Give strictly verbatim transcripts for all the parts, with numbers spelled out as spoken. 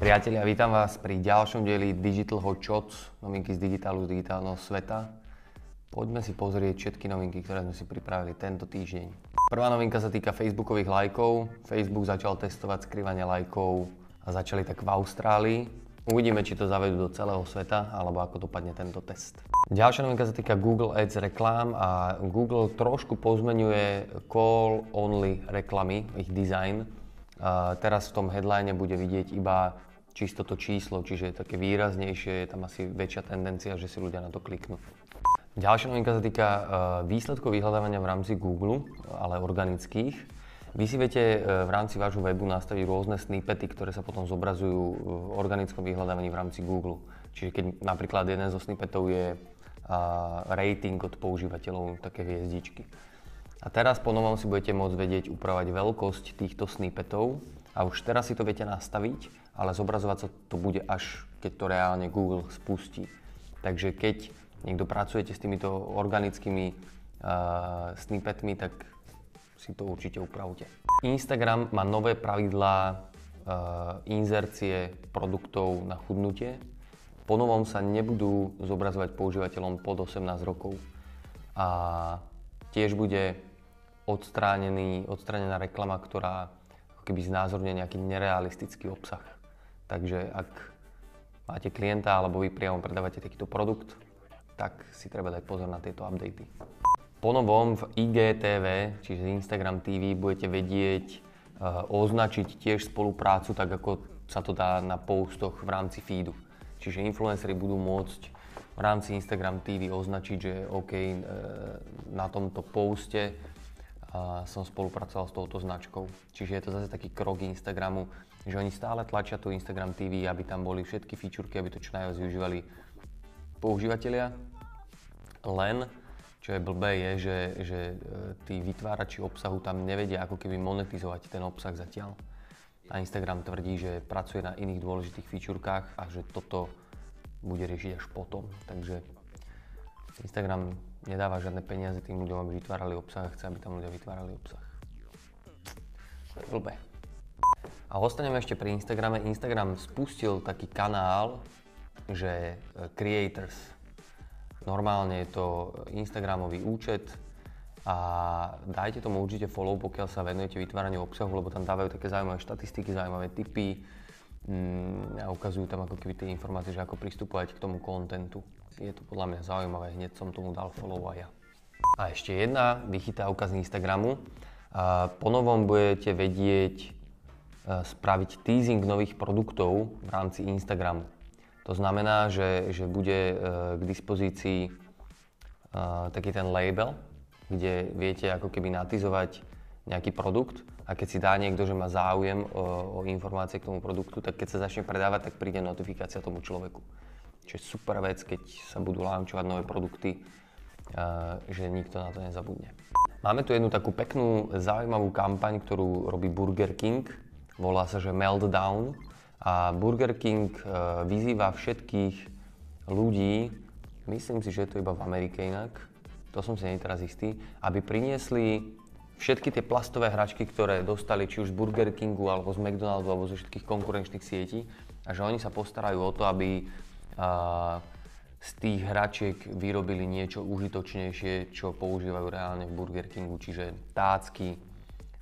Priatelia, vítam vás pri ďalšom dieli Digital Hot Shots, novinky z digitálu, z digitálneho sveta. Poďme si pozrieť všetky novinky, ktoré sme si pripravili tento týždeň. Prvá novinka sa týka Facebookových lajkov. Facebook začal testovať skrývanie lajkov a začali tak v Austrálii. Uvidíme, či to zavedú do celého sveta, alebo ako dopadne tento test. Ďalšia novinka sa týka Google Ads reklám a Google trošku pozmenuje call-only reklamy, ich design. A teraz v tom headline bude vidieť iba čisto to číslo, čiže je také výraznejšie, je tam asi väčšia tendencia, že si ľudia na to kliknú. Ďalšia novinka sa týka výsledkov vyhľadávania v rámci Google, ale organických. Vy si viete v rámci vášho webu nastaviť rôzne snippety, ktoré sa potom zobrazujú v organickom vyhľadávaní v rámci Google. Čiže keď napríklad jeden zo snippetov je rating od používateľov, také hviezdičky. A teraz po novom si budete môcť vedieť upravať veľkosť týchto snippetov. A už teraz si to viete nastaviť, ale zobrazovať sa to bude až keď to reálne Google spustí. Takže keď niekto pracujete s týmito organickými uh, snippetmi, tak si to určite upravte. Instagram má nové pravidlá uh, inzercie produktov na chudnutie. Po novom sa nebudú zobrazovať používateľom pod osemnásť rokov. A tiež bude odstránený, odstránená reklama, ktorá keby znázorňuje nejaký nerealistický obsah. Takže ak máte klienta alebo vy priamo predávate takýto produkt, tak si treba dať pozor na tieto updaty. Po novom v í gé té vé, čiže Instagram tí ví, budete vedieť e, označiť tiež spoluprácu, tak ako sa to dá na postoch v rámci feedu. Čiže influenceri budú môcť v rámci Instagram tí ví označiť, že OK, e, na tomto poste e, som spolupracoval s touto značkou. Čiže je to zase taký krok Instagramu, že oni stále tlačia tu Instagram tí ví, aby tam boli všetky featurky, aby to čo najviac využívali používateľia. Len, čo je blbé, je, že, že tí vytvárači obsahu tam nevedia ako keby monetizovať ten obsah zatiaľ. A Instagram tvrdí, že pracuje na iných dôležitých featurkách a že toto bude riešiť až potom. Takže Instagram nedáva žiadne peniaze tým ľuďom, aby vytvárali obsah a chce, aby tam ľudia vytvárali obsah. To je blbé. A ostaneme ešte pri Instagrame. Instagram spustil taký kanál, že Creators. Normálne je to Instagramový účet a dajte tomu určite follow, pokiaľ sa venujete vytváraniu obsahu, lebo tam dávajú také zaujímavé štatistiky, zaujímavé tipy mm, a ukazujú tam ako keby tie informácie, že ako pristupovať k tomu kontentu. Je to podľa mňa zaujímavé, hneď som tomu dal follow aj ja. A ešte jedna vychytávka z Instagramu. A po novom budete vedieť spraviť teasing nových produktov v rámci Instagramu. To znamená, že, že bude k dispozícii taký ten label, kde viete ako keby natizovať nejaký produkt a keď si dá niekto, že má záujem o, o informácie k tomu produktu, tak keď sa začne predávať, tak príde notifikácia tomu človeku. Čiže super vec, keď sa budú launchovať nové produkty, že nikto na to nezabudne. Máme tu jednu takú peknú, zaujímavú kampaň, ktorú robí Burger King. Volá sa, že Meltdown. A Burger King vyzýva všetkých ľudí, myslím si, že je to iba v Amerike inak, to som si nie teraz istý, aby priniesli všetky tie plastové hračky, ktoré dostali či už z Burger Kingu, alebo z McDonald's, alebo zo všetkých konkurenčných sietí a že oni sa postarajú o to, aby a, z tých hračiek vyrobili niečo užitočnejšie, čo používajú reálne v Burger Kingu, čiže tácky,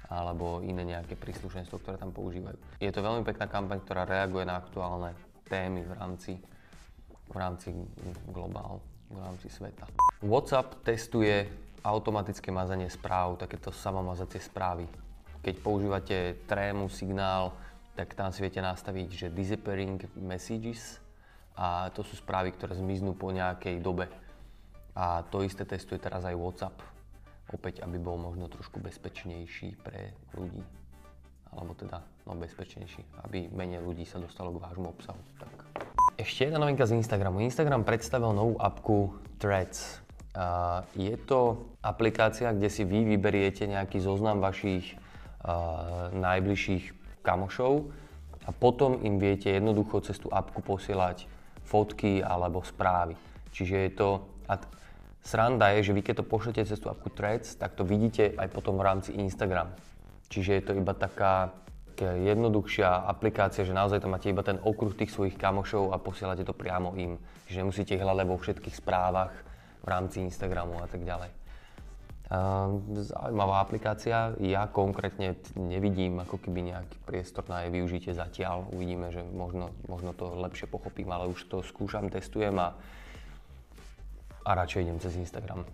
alebo iné nejaké príslušenstvo, ktoré tam používajú. Je to veľmi pekná kampaň, ktorá reaguje na aktuálne témy v rámci, v rámci globál, v rámci sveta. WhatsApp testuje automatické mazanie správ, takéto samomazacie správy. Keď používate trému, signál, tak tam si viete nastaviť, že disappearing messages a to sú správy, ktoré zmiznú po nejakej dobe. A to isté testuje teraz aj WhatsApp. Opäť, aby bol možno trošku bezpečnejší pre ľudí, alebo teda no bezpečnejší, aby menej ľudí sa dostalo k vášmu obsahu. Tak. Ešte jedna novinka z Instagramu. Instagram predstavil novú appku Threads. Uh, je to aplikácia, kde si vy vyberiete nejaký zoznam vašich uh, najbližších kamošov a potom im viete jednoducho cez tú appku posielať fotky alebo správy. Čiže je to... At- Sranda je, že vy keď to pošlete cez tú appku Threads, tak to vidíte aj potom v rámci Instagram. Čiže je to iba taká jednoduchšia aplikácia, že naozaj tam máte iba ten okruh tých svojich kamošov a posielate to priamo im. Že nemusíte ich hľadať vo všetkých správach v rámci Instagramu a tak ďalej. Zaujímavá aplikácia. Ja konkrétne nevidím ako keby nejaký priestor na jej využitie zatiaľ. Uvidíme, že možno, možno to lepšie pochopím, ale už to skúšam, testujem a, a radšej idem cez Instagram.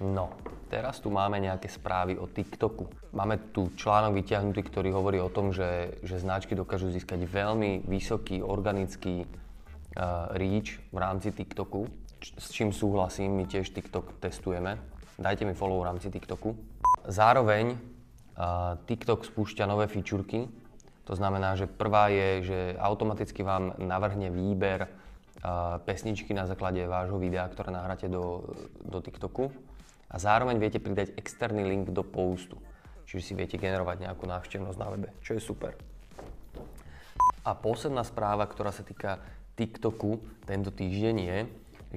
No, teraz tu máme nejaké správy o TikToku. Máme tu článok vyťahnutý, ktorý hovorí o tom, že, že značky dokážu získať veľmi vysoký organický uh, reach v rámci TikToku, č- s čím súhlasím, my tiež TikTok testujeme. Dajte mi follow v rámci TikToku. Zároveň uh, TikTok spúšťa nové fičúrky. To znamená, že prvá je, že automaticky vám navrhne výber uh, pesničky na základe vášho videa, ktoré nahráte do, do TikToku. A zároveň viete pridať externý link do postu, čiže si viete generovať nejakú návštevnosť na webe, čo je super. A posledná správa, ktorá sa týka TikToku tento týždeň je,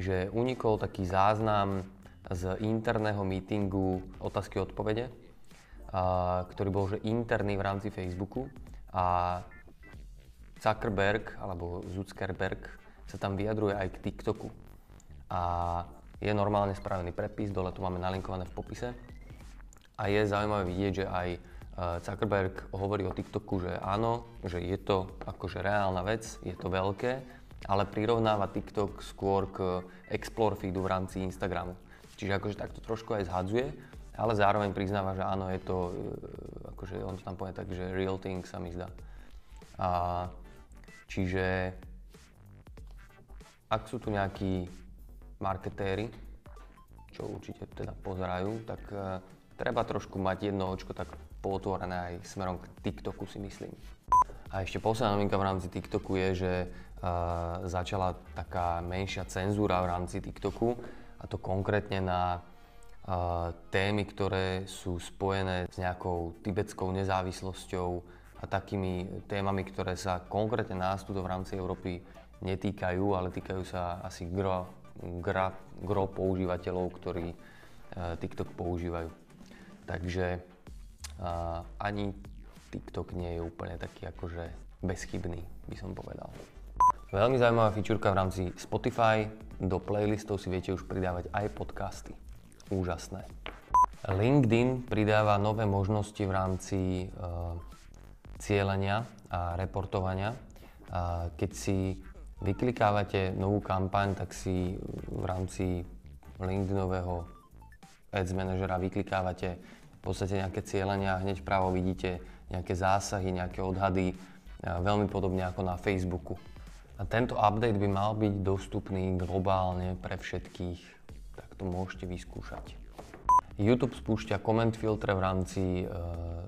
že unikol taký záznam z interného meetingu otázky a odpovede, ktorý bol že interný v rámci Facebooku a Zuckerberg alebo Zuckerberg sa tam vyjadruje aj k TikToku. A je normálne spravený prepis, dole tu máme nalinkované v popise. A je zaujímavé vidieť, že aj Zuckerberg hovorí o TikToku, že áno, že je to akože reálna vec, je to veľké, ale prirovnáva TikTok skôr k explore feedu v rámci Instagramu. Čiže akože takto trošku aj zhadzuje, ale zároveň priznáva, že áno, je to, akože on to tam povie tak, že real thing sa mi zdá. A čiže ak sú tu nejakí marketéri, čo určite teda pozerajú, tak uh, treba trošku mať jedno očko tak pootvorené aj smerom k TikToku, si myslím. A ešte posledná novinka v rámci TikToku je, že uh, začala taká menšia cenzúra v rámci TikToku, a to konkrétne na uh, témy, ktoré sú spojené s nejakou tibetskou nezávislosťou a takými témami, ktoré sa konkrétne nás tu v rámci Európy netýkajú, ale týkajú sa asi gro Gra, gro používateľov, ktorí uh, TikTok používajú. Takže uh, ani TikTok nie je úplne taký akože bezchybný, by som povedal. Veľmi zaujímavá fičúrka v rámci Spotify. Do playlistov si viete už pridávať aj podcasty. Úžasné. LinkedIn pridáva nové možnosti v rámci uh, cieľenia a reportovania. Uh, keď si vyklikávate novú kampaň, tak si v rámci LinkedInového Ads manažera vyklikávate v podstate nejaké cieľenia a hneď právo vidíte nejaké zásahy, nejaké odhady, veľmi podobne ako na Facebooku. A tento update by mal byť dostupný globálne pre všetkých, tak to môžete vyskúšať. YouTube spúšťa comment filtre v rámci uh,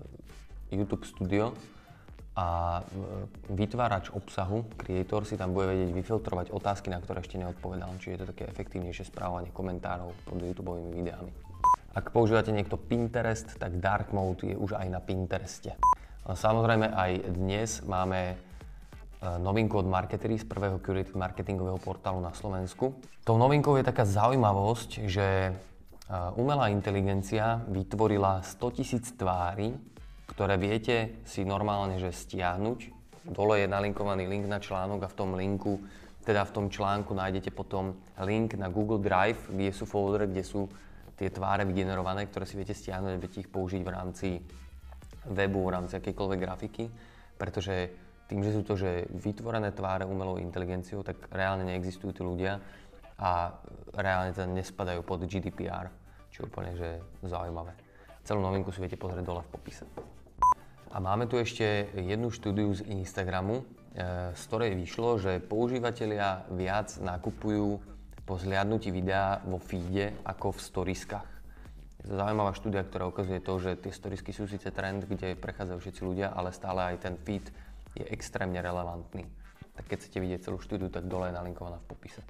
YouTube Studio. A vytvárač obsahu, Creator, si tam bude vedieť vyfiltrovať otázky, na ktoré ešte neodpovedal, čiže je to také efektívnejšie správanie komentárov pod YouTubeovými videami. Ak používate niekto Pinterest, tak Dark Mode je už aj na Pintereste. Samozrejme aj dnes máme novinku od Marketeris, prvého curated marketingového portálu na Slovensku. Tou novinkou je taká zaujímavosť, že umelá inteligencia vytvorila stotisíc tvári, ktoré viete si normálne že stiahnuť. Dole je nalinkovaný link na článok a v tom linku, teda v tom článku nájdete potom link na Google Drive, kde sú foldery, kde sú tie tváre vygenerované, ktoré si viete stiahnuť, viete ich použiť v rámci webu, v rámci akejkoľvek grafiky, pretože tým, že sú to že vytvorené tváre umelou inteligenciou, tak reálne neexistujú tí ľudia a reálne teda nespadajú pod G D P R, čo je úplne že zaujímavé. Celú novinku si viete pozrieť dole v popise. A máme tu ešte jednu štúdiu z Instagramu, z ktorej vyšlo, že používatelia viac nakupujú po zhliadnutí videa vo feede ako v storieskách. Je to zaujímavá štúdia, ktorá ukazuje to, že tie storiesky sú síce trend, kde prechádzajú všetci ľudia, ale stále aj ten feed je extrémne relevantný. Tak keď chcete vidieť celú štúdiu, tak dole je nalinkovaná v popise.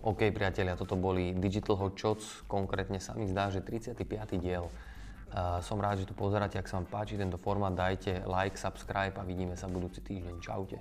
OK priatelia, toto boli Digital Hot Shots, konkrétne sa mi zdá, že tridsiaty piaty diel. Uh, som rád, že to pozeráte, ak sa vám páči tento formát, dajte like, subscribe a vidíme sa budúci týždeň. Čaute.